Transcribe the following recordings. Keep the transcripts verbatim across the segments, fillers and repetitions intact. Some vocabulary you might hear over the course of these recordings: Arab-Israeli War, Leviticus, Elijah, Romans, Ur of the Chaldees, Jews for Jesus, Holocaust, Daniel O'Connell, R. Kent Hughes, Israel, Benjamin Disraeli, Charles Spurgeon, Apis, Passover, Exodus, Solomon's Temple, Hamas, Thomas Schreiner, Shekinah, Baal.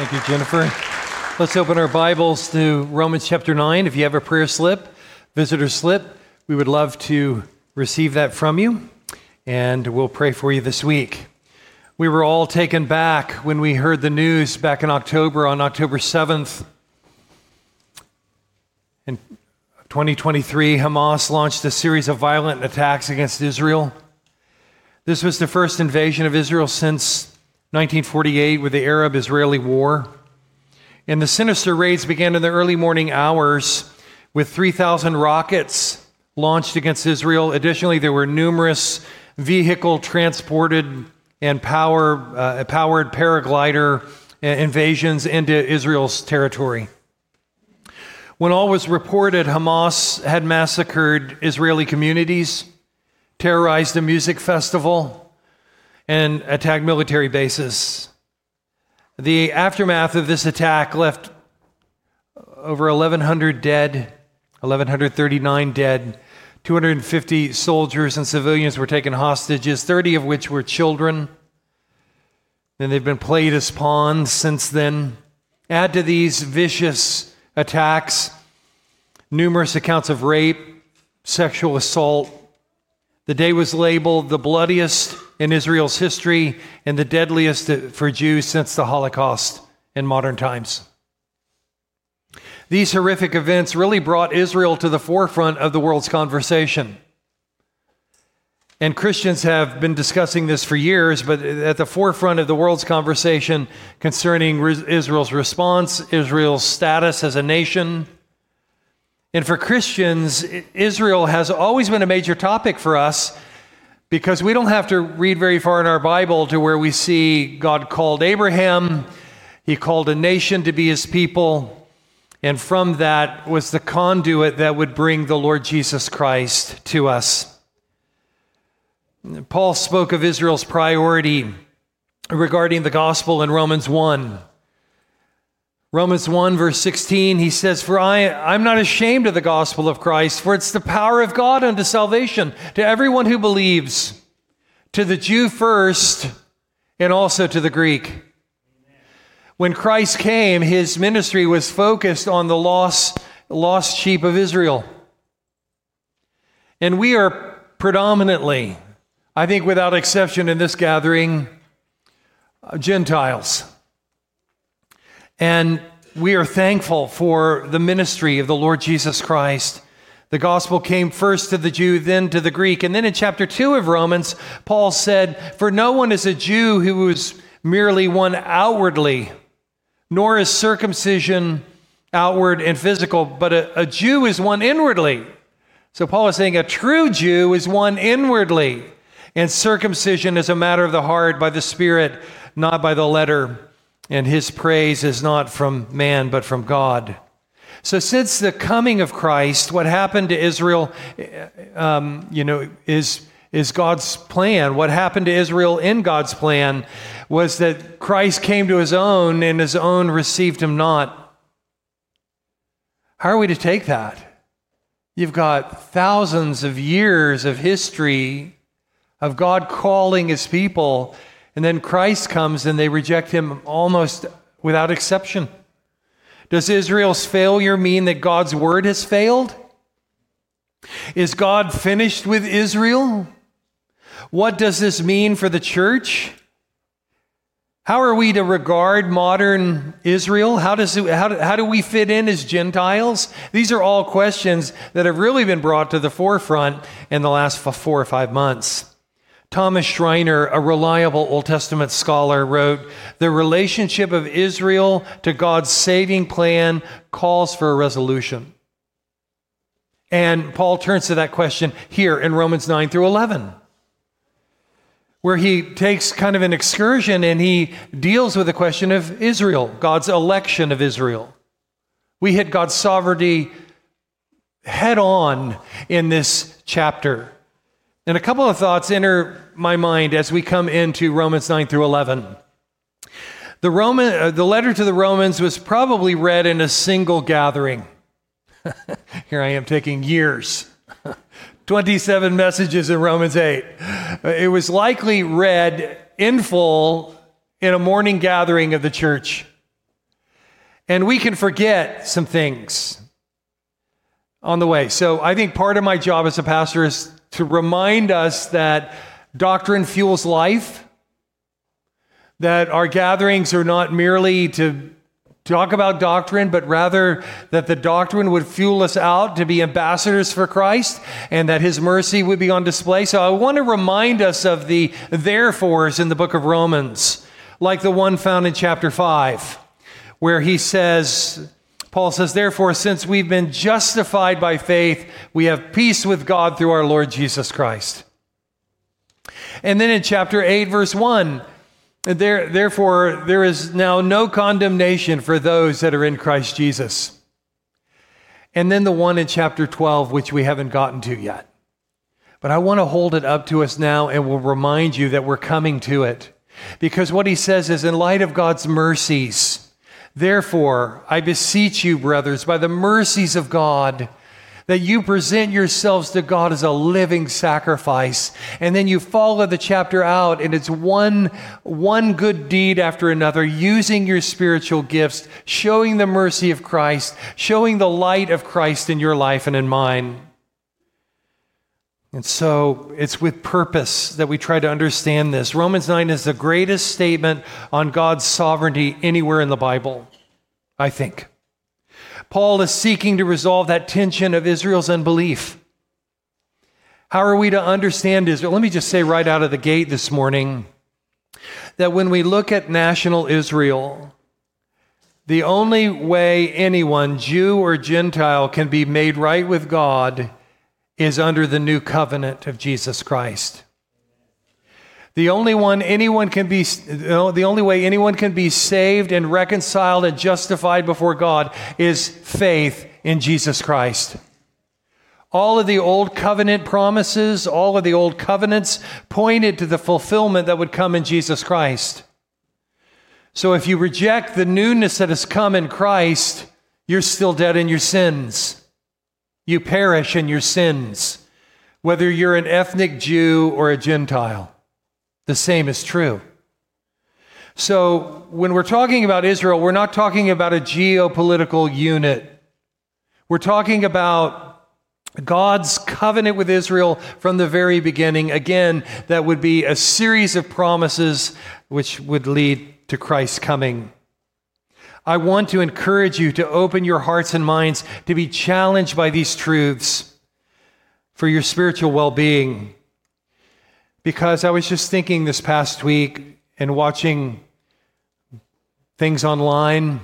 Thank you, Jennifer. Let's open our Bibles to Romans chapter nine. If you have a prayer slip, visitor slip, we would love to receive that from you, and we'll pray for you this week. We were all taken back when we heard the news back in October, on October seventh. In twenty twenty-three, Hamas launched a series of violent attacks against Israel. This was the first invasion of Israel since nineteen forty-eight with the Arab-Israeli War. And the sinister raids began in the early morning hours with three thousand rockets launched against Israel. Additionally, there were numerous vehicle-transported and power, uh, powered paraglider invasions into Israel's territory. When all was reported, Hamas had massacred Israeli communities, terrorized a music festival, and attacked military bases. The aftermath of this attack left over eleven hundred dead, eleven thirty-nine dead, two hundred fifty soldiers and civilians were taken hostages, thirty of which were children, and they've been played as pawns since then. Add to these vicious attacks, numerous accounts of rape, sexual assault. The day was labeled the bloodiest in Israel's history and the deadliest for Jews since the Holocaust in modern times. These horrific events really brought Israel to the forefront of the world's conversation. And Christians have been discussing this for years, but at the forefront of the world's conversation concerning Israel's response, Israel's status as a nation. And for Christians, Israel has always been a major topic for us because we don't have to read very far in our Bible to where we see God called Abraham, he called a nation to be his people, and from that was the conduit that would bring the Lord Jesus Christ to us. Paul spoke of Israel's priority regarding the gospel in Romans one. Romans one, verse sixteen, he says, For I, I'm not ashamed of the gospel of Christ, for it's the power of God unto salvation to everyone who believes, to the Jew first, and also to the Greek. When Christ came, his ministry was focused on the lost, lost sheep of Israel. And we are predominantly, I think without exception in this gathering, uh, Gentiles. And we are thankful for the ministry of the Lord Jesus Christ. The gospel came first to the Jew, then to the Greek. And then in chapter two of Romans, Paul said, For no one is a Jew who is merely one outwardly, nor is circumcision outward and physical, but a, a Jew is one inwardly. So Paul is saying a true Jew is one inwardly. And circumcision is a matter of the heart by the Spirit, not by the letter. And his praise is not from man, but from God. So since the coming of Christ, what happened to Israel, um, you know, is, is God's plan. What happened to Israel in God's plan was that Christ came to his own, and his own received him not. How are we to take that? You've got thousands of years of history of God calling his people, and then Christ comes and they reject him almost without exception. Does Israel's failure mean that God's word has failed? Is God finished with Israel? What does this mean for the church? How are we to regard modern Israel? How does it, how, how do we fit in as Gentiles? These are all questions that have really been brought to the forefront in the last four or five months. Thomas Schreiner, a reliable Old Testament scholar, wrote, The relationship of Israel to God's saving plan calls for a resolution. And Paul turns to that question here in Romans nine through eleven, where he takes kind of an excursion and he deals with the question of Israel, God's election of Israel. We hit God's sovereignty head on in this chapter. And a couple of thoughts enter my mind as we come into Romans nine through eleven. The Roman, uh, the letter to the Romans was probably read in a single gathering. Here I am taking years. twenty-seven messages in Romans eight. It was likely read in full in a morning gathering of the church. And we can forget some things on the way. So I think part of my job as a pastor is to remind us that doctrine fuels life, that our gatherings are not merely to talk about doctrine, but rather that the doctrine would fuel us out to be ambassadors for Christ and that his mercy would be on display. So I want to remind us of the therefores in the book of Romans, like the one found in chapter five, where he says, Paul says, therefore, since we've been justified by faith, we have peace with God through our Lord Jesus Christ. And then in chapter eight, verse one, There, therefore, there is now no condemnation for those that are in Christ Jesus. And then the one in chapter twelve, which we haven't gotten to yet. But I want to hold it up to us now, and we'll remind you that we're coming to it. Because what he says is, in light of God's mercies, therefore, I beseech you, brothers, by the mercies of God, that you present yourselves to God as a living sacrifice. And then you follow the chapter out, and it's one, one good deed after another, using your spiritual gifts, showing the mercy of Christ, showing the light of Christ in your life and in mine. And so it's with purpose that we try to understand this. Romans nine is the greatest statement on God's sovereignty anywhere in the Bible, I think. Paul is seeking to resolve that tension of Israel's unbelief. How are we to understand Israel? Let me just say right out of the gate this morning that when we look at national Israel, the only way anyone, Jew or Gentile, can be made right with God is under the new covenant of Jesus Christ. The only one anyone can be, the only way anyone can be saved and reconciled and justified before God is faith in Jesus Christ. All of the old covenant promises, all of the old covenants pointed to the fulfillment that would come in Jesus Christ. So if you reject the newness that has come in Christ, you're still dead in your sins. You perish in your sins, whether you're an ethnic Jew or a Gentile. The same is true. So when we're talking about Israel, we're not talking about a geopolitical unit. We're talking about God's covenant with Israel from the very beginning. Again, that would be a series of promises which would lead to Christ's coming. I want to encourage you to open your hearts and minds to be challenged by these truths for your spiritual well-being. Because I was just thinking this past week and watching things online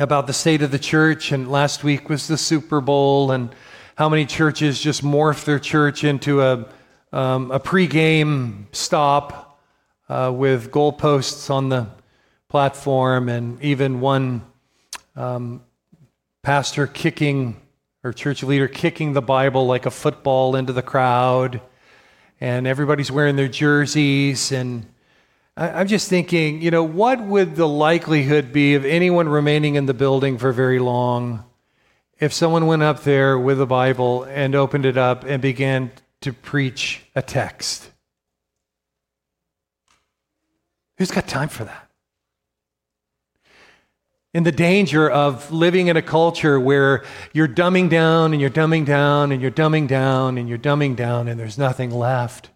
about the state of the church, and last week was the Super Bowl and how many churches just morphed their church into a, um, a pregame stop uh, with goalposts on the platform, and even one um, pastor kicking, or church leader kicking the Bible like a football into the crowd. And everybody's wearing their jerseys. And I'm just thinking, you know, what would the likelihood be of anyone remaining in the building for very long if someone went up there with a Bible and opened it up and began to preach a text? Who's got time for that? In the danger of living in a culture where you're dumbing down and you're dumbing down and you're dumbing down and you're dumbing down and there's nothing left.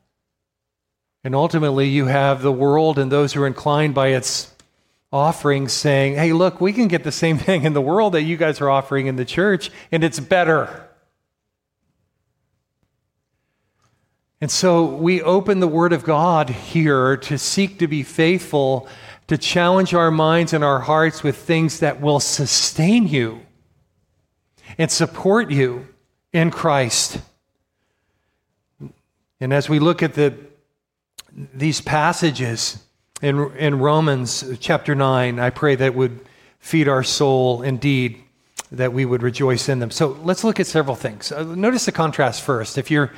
And ultimately you have the world and those who are inclined by its offerings saying, hey, look, we can get the same thing in the world that you guys are offering in the church, and it's better. And so we open the Word of God here to seek to be faithful, to challenge our minds and our hearts with things that will sustain you and support you in Christ. And as we look at the these passages in, in Romans chapter nine, I pray that would feed our soul indeed, that we would rejoice in them. So let's look at several things. Notice the contrast first. If you're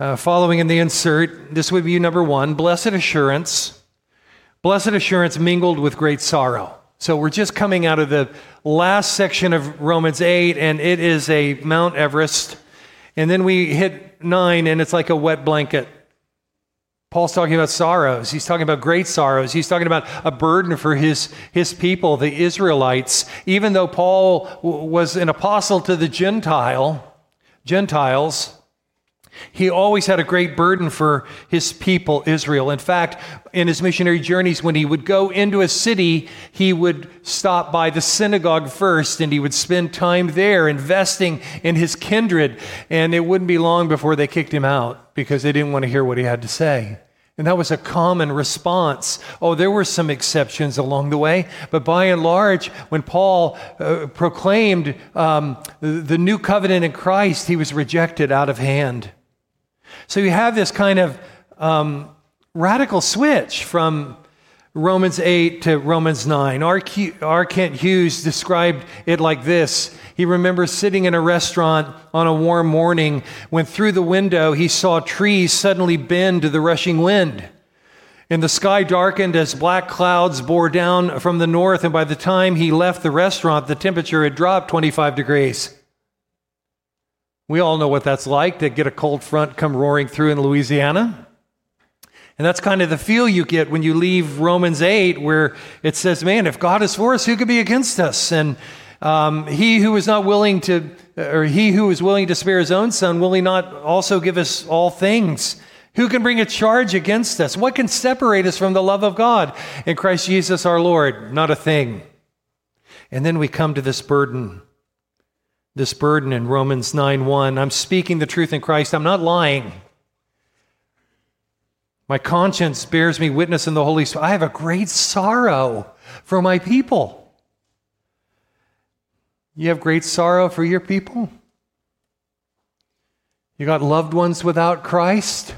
uh, following in the insert, this would be number one, blessed assurance. Blessed assurance mingled with great sorrow. So we're just coming out of the last section of Romans eight, and it is a Mount Everest. And then we hit nine, and it's like a wet blanket. Paul's talking about sorrows. He's talking about great sorrows. He's talking about a burden for his, his people, the Israelites. Even though Paul w- was an apostle to the Gentile, Gentiles, he always had a great burden for his people, Israel. In fact, in his missionary journeys, when he would go into a city, he would stop by the synagogue first, and he would spend time there investing in his kindred. And it wouldn't be long before they kicked him out because they didn't want to hear what he had to say. And that was a common response. Oh, there were some exceptions along the way, but by and large, when Paul uh, proclaimed um, the new covenant in Christ, he was rejected out of hand. So you have this kind of um, radical switch from Romans eight to Romans nine. R. Q, R. Kent Hughes described it like this. He remembers sitting in a restaurant on a warm morning when through the window he saw trees suddenly bend to the rushing wind. And the sky darkened as black clouds bore down from the north, and by the time he left the restaurant, the temperature had dropped twenty-five degrees. We all know what that's like, to get a cold front come roaring through in Louisiana. And that's kind of the feel you get when you leave Romans eight, where it says, man, if God is for us, who could be against us? And um, he who is not willing to, or he who is willing to spare his own son, will he not also give us all things? Who can bring a charge against us? What can separate us from the love of God in Christ Jesus our Lord? Not a thing. And then we come to this burden. This burden in Romans nine one. I'm speaking the truth in Christ. I'm not lying. My conscience bears me witness in the Holy Spirit. I have a great sorrow for my people. You have great sorrow for your people? You got loved ones without Christ?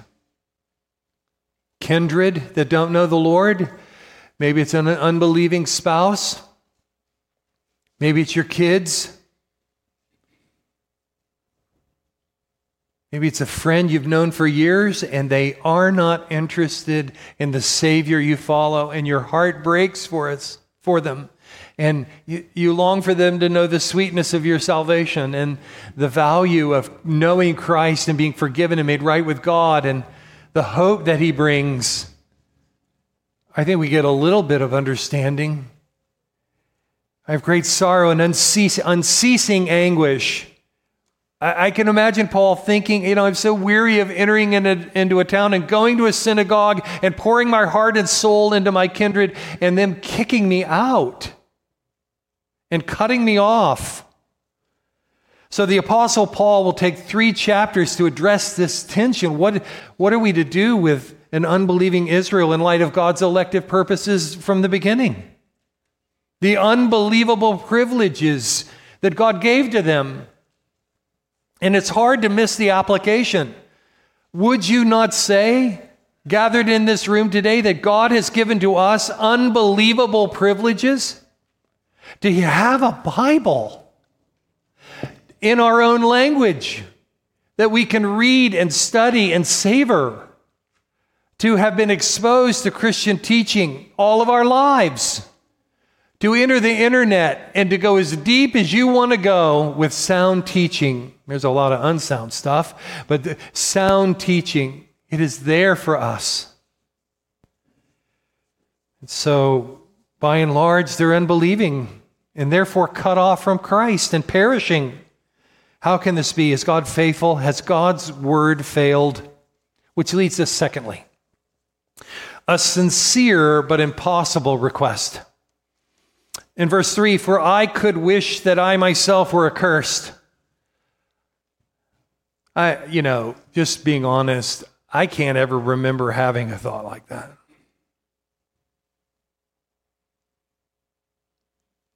Kindred that don't know the Lord? Maybe it's an unbelieving spouse. Maybe it's your kids. Maybe it's a friend you've known for years and they are not interested in the Savior you follow, and your heart breaks for us, for them. And you, you long for them to know the sweetness of your salvation and the value of knowing Christ and being forgiven and made right with God and the hope that He brings. I think we get a little bit of understanding. I have great sorrow and unceas- unceasing anguish. I can imagine Paul thinking, you know, I'm so weary of entering in a, into a town and going to a synagogue and pouring my heart and soul into my kindred and them kicking me out and cutting me off. So the Apostle Paul will take three chapters to address this tension. What, what are we to do with an unbelieving Israel in light of God's elective purposes from the beginning? The unbelievable privileges that God gave to them. And it's hard to miss the application. Would you not say, gathered in this room today, that God has given to us unbelievable privileges? Do you have a Bible in our own language that we can read and study and savor? To have been exposed to Christian teaching all of our lives? To enter the internet and to go as deep as you want to go with sound teaching. There's a lot of unsound stuff, but the sound teaching, it is there for us. And so, by and large, they're unbelieving and therefore cut off from Christ and perishing. How can this be? Is God faithful? Has God's word failed? Which leads us, secondly, a sincere but impossible request. In verse three, for I could wish that I myself were accursed. I, you know, just being honest, I can't ever remember having a thought like that.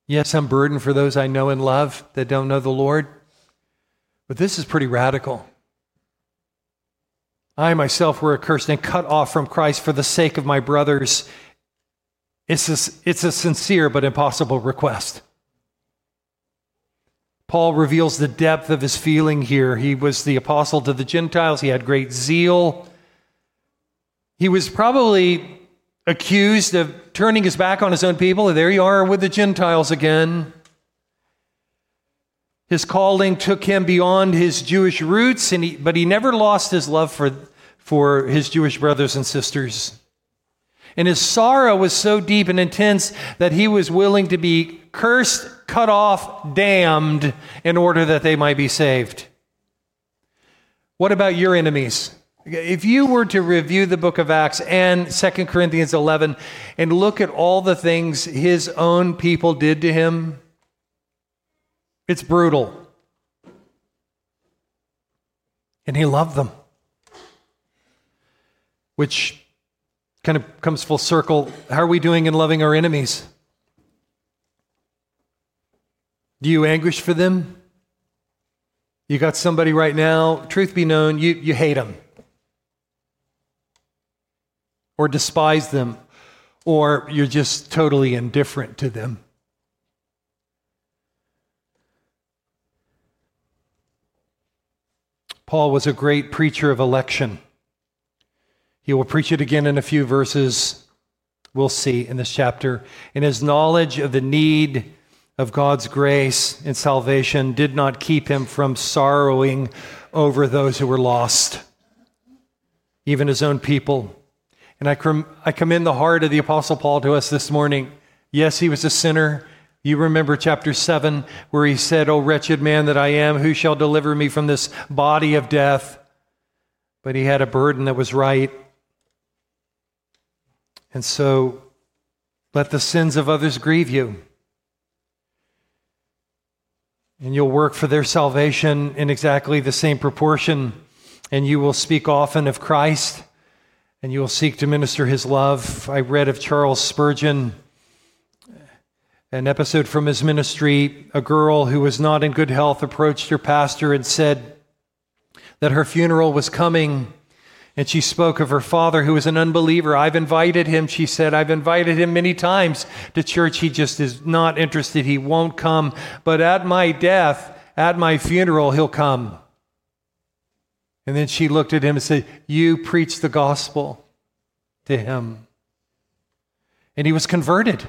Yes, I'm burdened for those I know and love that don't know the Lord, but this is pretty radical. I myself were accursed and cut off from Christ for the sake of my brothers. It's a, it's a sincere but impossible request. Paul reveals the depth of his feeling here. He was the apostle to the Gentiles. He had great zeal. He was probably accused of turning his back on his own people. And there you are with the Gentiles again. His calling took him beyond his Jewish roots, and he, but he never lost his love for, for his Jewish brothers and sisters. And his sorrow was so deep and intense that he was willing to be cursed, cut off, damned, in order that they might be saved. What about your enemies? If you were to review the book of Acts and Second Corinthians eleven and look at all the things his own people did to him, it's brutal. And he loved them, which kind of comes full circle. How are we doing in loving our enemies? Do you anguish for them? You got somebody right now, truth be known, you, you hate them, or despise them, or you're just totally indifferent to them. Paul was a great preacher of election. He will preach it again in a few verses, we'll see in this chapter. And his knowledge of the need of God's grace and salvation did not keep him from sorrowing over those who were lost, even his own people. And I, com- I commend the heart of the Apostle Paul to us this morning. Yes, he was a sinner. You remember chapter seven where he said, "O wretched man that I am, who shall deliver me from this body of death?" But he had a burden that was right. And so let the sins of others grieve you, and you'll work for their salvation in exactly the same proportion, and you will speak often of Christ, and you will seek to minister his love. I read of Charles Spurgeon, an episode from his ministry. A girl who was not in good health approached her pastor and said that her funeral was coming, and she spoke of her father, who was an unbeliever. "I've invited him," she said. "I've invited him many times to church. He just is not interested. He won't come. But at my death, at my funeral, he'll come." And then she looked at him and said, "You preach the gospel to him." And he was converted.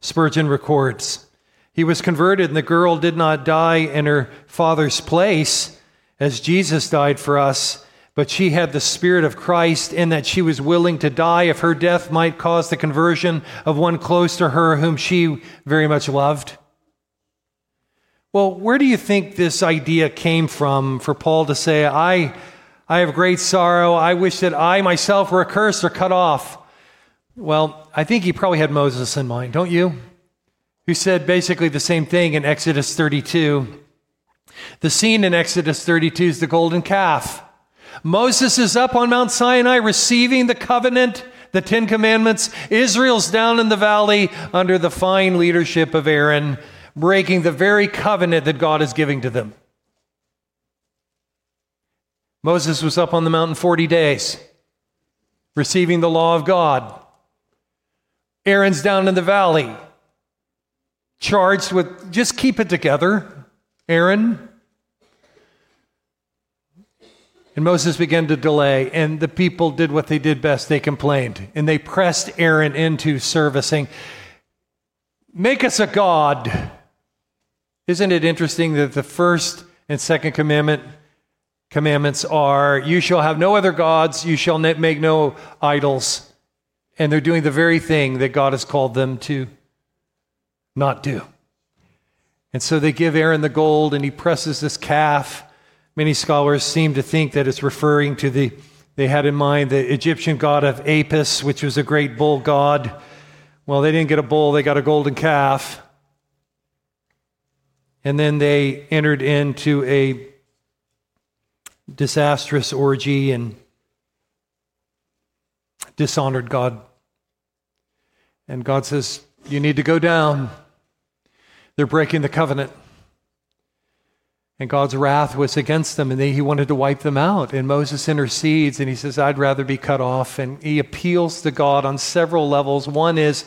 Spurgeon records, he was converted, and the girl did not die in her father's place as Jesus died for us, but she had the Spirit of Christ, in that she was willing to die if her death might cause the conversion of one close to her whom she very much loved. Well, where do you think this idea came from for Paul to say, I, I have great sorrow. I wish that I myself were accursed or cut off"? Well, I think he probably had Moses in mind, don't you? Who said basically the same thing in Exodus thirty-two. The scene in Exodus thirty-two is the golden calf. Moses is up on Mount Sinai receiving the covenant, the Ten Commandments. Israel's down in the valley under the fine leadership of Aaron, breaking the very covenant that God is giving to them. Moses was up on the mountain forty days, receiving the law of God. Aaron's down in the valley, charged with, just keep it together, Aaron. And Moses began to delay, and the people did what they did best. They complained, and they pressed Aaron into servicing. Make us a god. Isn't it interesting that the first and second commandment commandments are, you shall have no other gods, you shall make no idols. And they're doing the very thing that God has called them to not do. And so they give Aaron the gold, and he presses this calf. Many scholars seem to think that it's referring to the, they had in mind the Egyptian god of Apis, which was a great bull god. Well, they didn't get a bull, they got a golden calf. And then they entered into a disastrous orgy and dishonored God. And God says, you need to go down. They're breaking the covenant. And God's wrath was against them, and they, he wanted to wipe them out. And Moses intercedes, and he says, I'd rather be cut off. And he appeals to God on several levels. One is,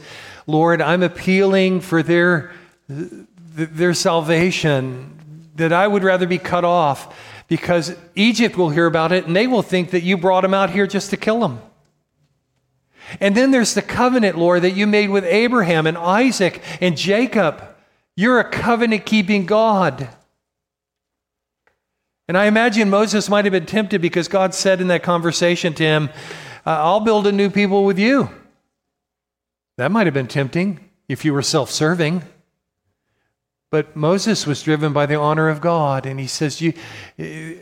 Lord, I'm appealing for their, their salvation, that I would rather be cut off, because Egypt will hear about it, and they will think that you brought them out here just to kill them. And then there's the covenant, Lord, that you made with Abraham and Isaac and Jacob. You're a covenant-keeping God. And I imagine Moses might have been tempted because God said in that conversation to him, uh, I'll build a new people with you. That might have been tempting if you were self-serving. But Moses was driven by the honor of God. And he says, you,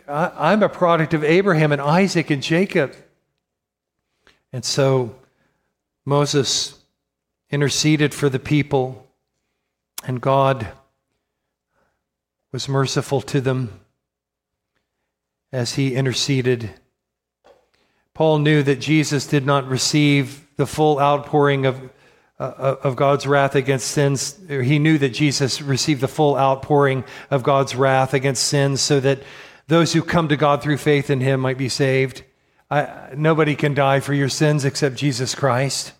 I, I'm a product of Abraham and Isaac and Jacob. And so Moses interceded for the people, and God was merciful to them as he interceded. Paul knew that Jesus did not receive the full outpouring of, uh, of God's wrath against sins. He knew that Jesus received the full outpouring of God's wrath against sins so that those who come to God through faith in him might be saved. I, nobody can die for your sins except Jesus Christ.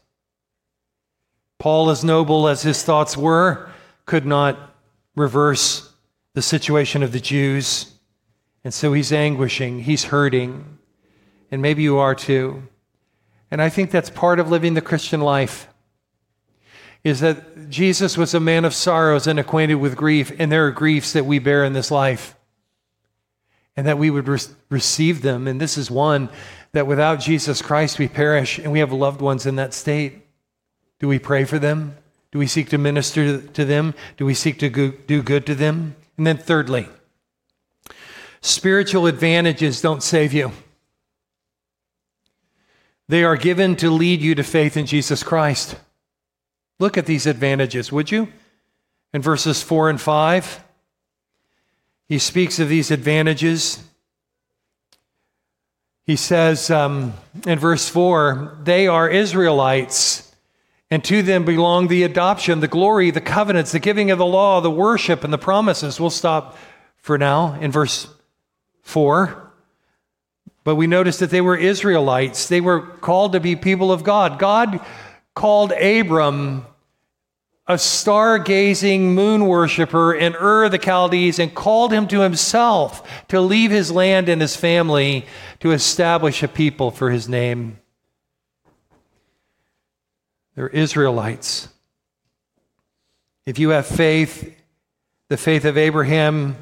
Paul, as noble as his thoughts were, could not reverse the situation of the Jews. And so he's anguishing, he's hurting, and maybe you are too. And I think that's part of living the Christian life, is that Jesus was a man of sorrows and acquainted with grief, and there are griefs that we bear in this life, and that we would re- receive them. And this is one, that without Jesus Christ we perish, and we have loved ones in that state. Do we pray for them? Do we seek to minister to them? Do we seek to go- do good to them? And then thirdly, spiritual advantages don't save you. They are given to lead you to faith in Jesus Christ. Look at these advantages, would you? In verses four and five, he speaks of these advantages. He says um, in verse four, they are Israelites, and to them belong the adoption, the glory, the covenants, the giving of the law, the worship, and the promises. We'll stop for now in verse four. But we notice that they were Israelites. They were called to be people of God. God called Abram a stargazing moon worshiper in Ur of the Chaldees and called him to himself to leave his land and his family to establish a people for his name. They're Israelites. If you have faith, the faith of Abraham,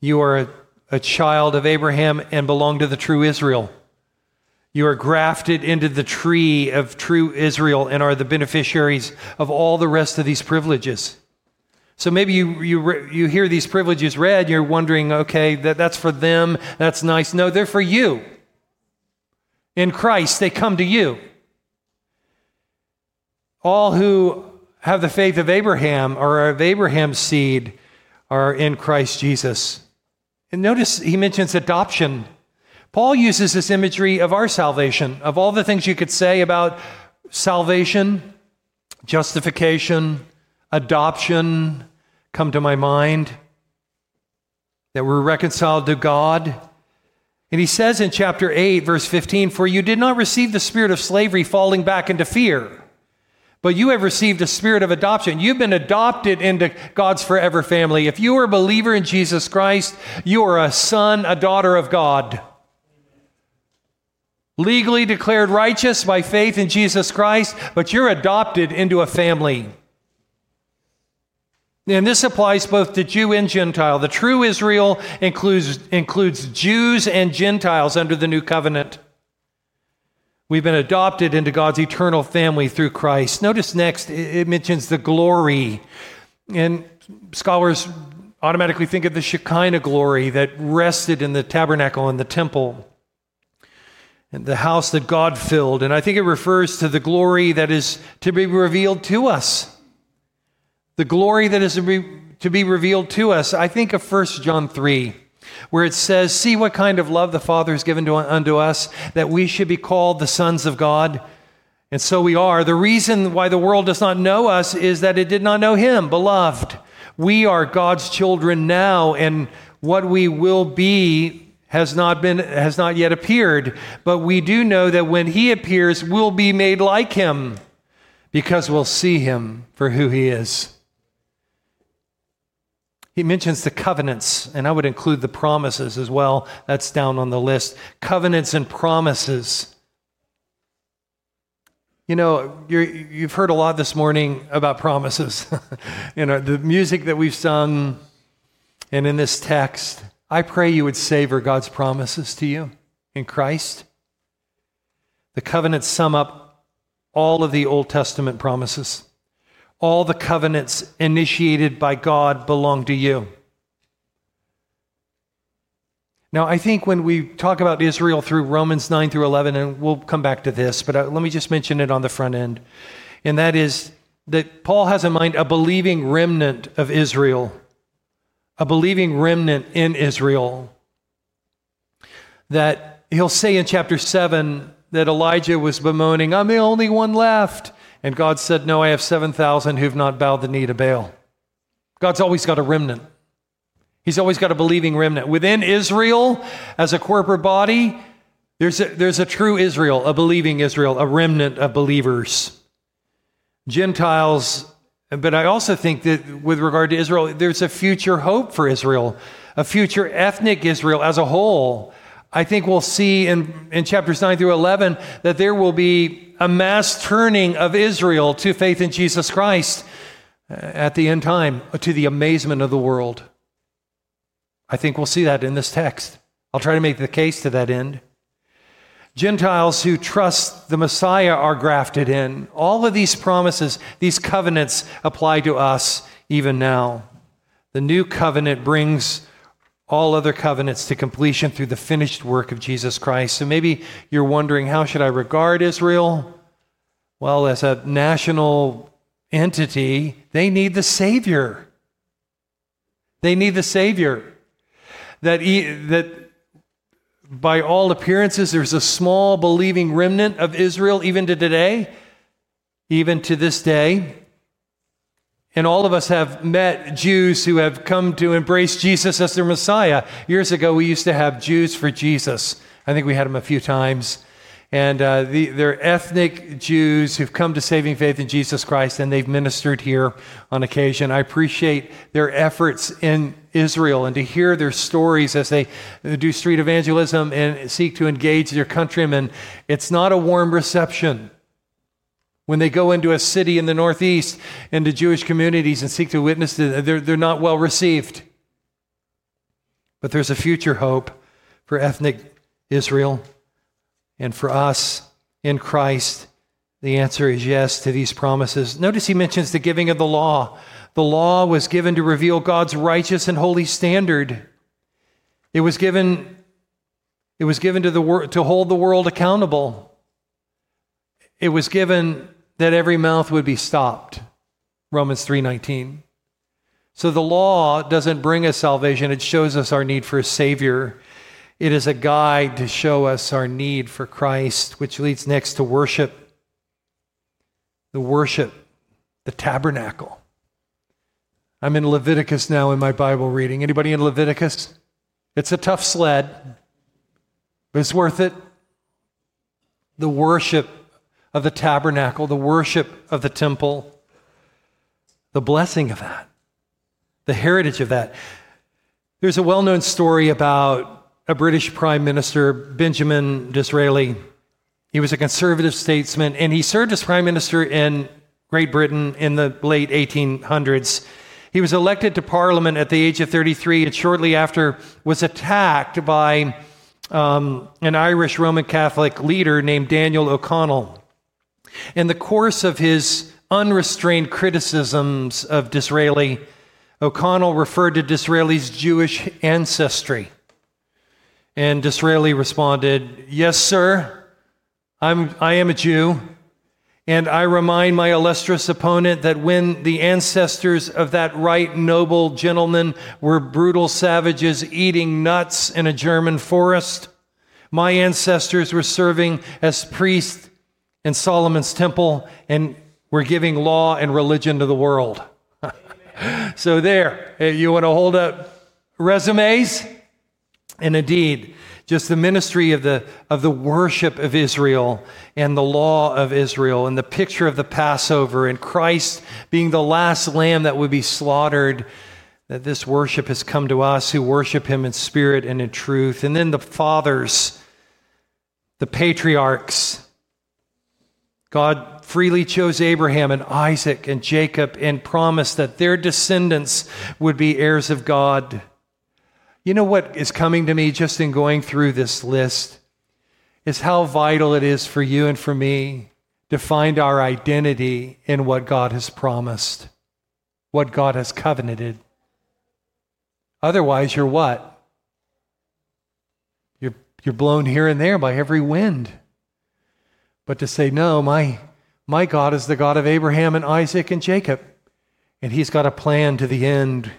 you are a, a child of Abraham and belong to the true Israel. You are grafted into the tree of true Israel and are the beneficiaries of all the rest of these privileges. So maybe you you you hear these privileges read, you're wondering, okay, that, that's for them, that's nice. No, they're for you. In Christ, they come to you. All who have the faith of Abraham or are of Abraham's seed are in Christ Jesus. And notice he mentions adoption. Paul uses this imagery of our salvation. Of all the things you could say about salvation, justification, adoption come to my mind, that we're reconciled to God. And he says in chapter eight, verse fifteen, for you did not receive the spirit of slavery falling back into fear, but you have received a spirit of adoption. You've been adopted into God's forever family. If you are a believer in Jesus Christ, you are a son, a daughter of God. Legally declared righteous by faith in Jesus Christ, but you're adopted into a family. And this applies both to Jew and Gentile. The true Israel includes, includes Jews and Gentiles under the new covenant. We've been adopted into God's eternal family through Christ. Notice next, it mentions the glory. And scholars automatically think of the Shekinah glory that rested in the tabernacle and the temple and the house that God filled. And I think it refers to the glory that is to be revealed to us. The glory that is to be, to be revealed to us. I think of First John three. Where it says, see what kind of love the Father has given to, unto us, that we should be called the sons of God. And so we are. The reason why the world does not know us is that it did not know him. Beloved, we are God's children now, and what we will be has not been, has not yet appeared. But we do know that when he appears, we'll be made like him, because we'll see him for who he is. He mentions the covenants, and I would include the promises as well. That's down on the list. Covenants and promises. You know, you're, you've heard a lot this morning about promises. You know, the music that we've sung and in this text, I pray you would savor God's promises to you in Christ. The covenants sum up all of the Old Testament promises. All the covenants initiated by God belong to you. Now, I think when we talk about Israel through Romans nine through eleven, and we'll come back to this, but let me just mention it on the front end. And that is that Paul has in mind a believing remnant of Israel, a believing remnant in Israel. That he'll say in chapter seven that Elijah was bemoaning, I'm the only one left. And God said, no, I have seven thousand who've not bowed the knee to Baal. God's always got a remnant. He's always got a believing remnant. Within Israel, as a corporate body, there's a, there's a true Israel, a believing Israel, a remnant of believers. Gentiles, but I also think that with regard to Israel, there's a future hope for Israel, a future ethnic Israel as a whole. I think we'll see in, in chapters nine through eleven that there will be a mass turning of Israel to faith in Jesus Christ at the end time, to the amazement of the world. I think we'll see that in this text. I'll try to make the case to that end. Gentiles who trust the Messiah are grafted in. All of these promises, these covenants apply to us even now. The new covenant brings all other covenants to completion through the finished work of Jesus Christ. So maybe you're wondering, how should I regard Israel? Well, as a national entity, they need the Savior. They need the Savior. That, he, that by all appearances, there's a small believing remnant of Israel, even to today, even to this day. And all of us have met Jews who have come to embrace Jesus as their Messiah. Years ago, we used to have Jews for Jesus. I think we had them a few times. And uh, the, they're ethnic Jews who've come to saving faith in Jesus Christ, and they've ministered here on occasion. I appreciate their efforts in Israel and to hear their stories as they do street evangelism and seek to engage their countrymen. It's not a warm reception. When they go into a city in the Northeast, into Jewish communities and seek to witness, to, they're, they're not well received. But there's a future hope for ethnic Israel. And for us, in Christ, the answer is yes to these promises. Notice he mentions the giving of the law. The law was given to reveal God's righteous and holy standard. It was given, it was given to, the wor- to hold the world accountable. It was given that every mouth would be stopped, Romans three nineteen. So the law doesn't bring us salvation. It shows us our need for a Savior. It is a guide to show us our need for Christ, which leads next to worship. The worship, the tabernacle. I'm in Leviticus now in my Bible reading. Anybody in Leviticus? It's a tough sled, but it's worth it. The worship of the tabernacle, the worship of the temple, the blessing of that, the heritage of that. There's a well-known story about a British Prime Minister, Benjamin Disraeli. He was a conservative statesman, and he served as Prime Minister in Great Britain in the late eighteen hundreds. He was elected to Parliament at the age of thirty-three, and shortly after was attacked by um, an Irish Roman Catholic leader named Daniel O'Connell. In the course of his unrestrained criticisms of Disraeli, O'Connell referred to Disraeli's Jewish ancestry. And Disraeli responded, yes, sir, I'm, I am a Jew, and I remind my illustrious opponent that when the ancestors of that right noble gentleman were brutal savages eating nuts in a German forest, my ancestors were serving as priests in Solomon's Temple and were giving law and religion to the world. So there, you want to hold up resumes? And indeed, just the ministry of the of the worship of Israel and the law of Israel and the picture of the Passover and Christ being the last lamb that would be slaughtered, that this worship has come to us who worship him in spirit and in truth. And then the fathers, the patriarchs. God freely chose Abraham and Isaac and Jacob and promised that their descendants would be heirs of God. You know what is coming to me just in going through this list is how vital it is for you and for me to find our identity in what God has promised, what God has covenanted. Otherwise, you're what? You're, you're blown here and there by every wind. But to say, no, my, my God is the God of Abraham and Isaac and Jacob, and he's got a plan to the end.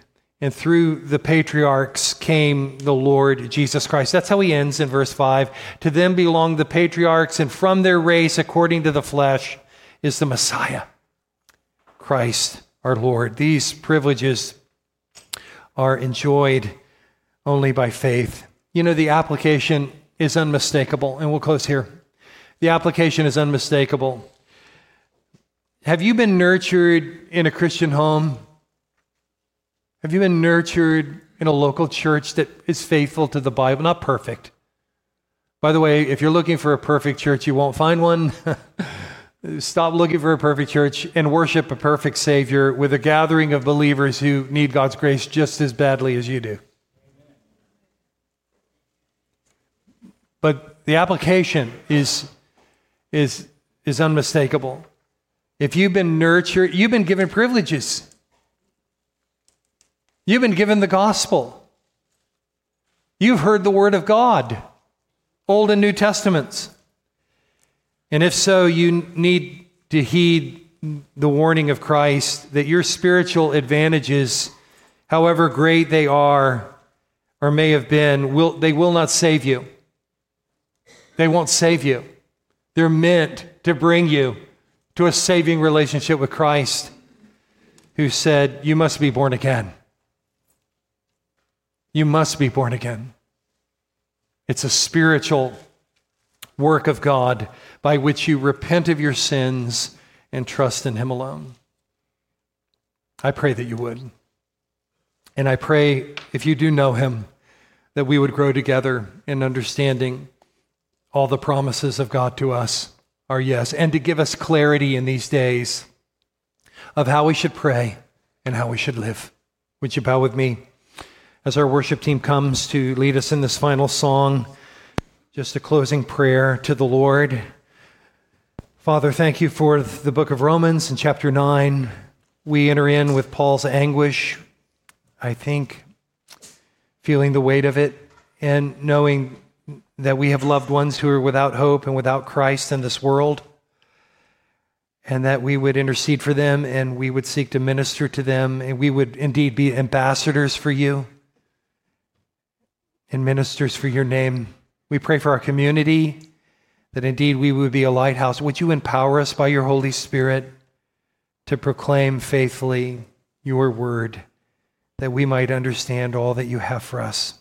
And through the patriarchs came the Lord Jesus Christ. That's how he ends in verse five. To them belong the patriarchs, and from their race, according to the flesh, is the Messiah, Christ our Lord. These privileges are enjoyed only by faith. You know, the application is unmistakable, and we'll close here. The application is unmistakable. Have you been nurtured in a Christian home? Have you been nurtured in a local church that is faithful to the Bible? Not perfect. By the way, if you're looking for a perfect church, you won't find one. Stop looking for a perfect church and worship a perfect Savior with a gathering of believers who need God's grace just as badly as you do. But the application is, is, is unmistakable. If you've been nurtured, you've been given privileges. You've been given the gospel. You've heard the word of God, Old and New Testaments. And if so, you need to heed the warning of Christ that your spiritual advantages, however great they are or may have been, will they will not save you. They won't save you. They're meant to bring you to a saving relationship with Christ, who said, you must be born again. You must be born again. It's a spiritual work of God by which you repent of your sins and trust in Him alone. I pray that you would. And I pray, if you do know Him, that we would grow together in understanding all the promises of God to us, our yes, and to give us clarity in these days of how we should pray and how we should live. Would you bow with me? As our worship team comes to lead us in this final song, just a closing prayer to the Lord. Father, thank you for the book of Romans in chapter nine. We enter in with Paul's anguish, I think, feeling the weight of it, and knowing that we have loved ones who are without hope and without Christ in this world, and that we would intercede for them, and we would seek to minister to them, and we would indeed be ambassadors for you and ministers for your name. We pray for our community, that indeed we would be a lighthouse. Would you empower us by your Holy Spirit to proclaim faithfully your word, that we might understand all that you have for us.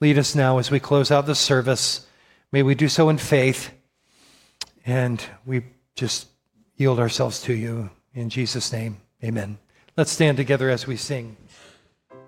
Lead us now as we close out the service. May we do so in faith, and we just yield ourselves to you. In Jesus' name, amen. Let's stand together as we sing.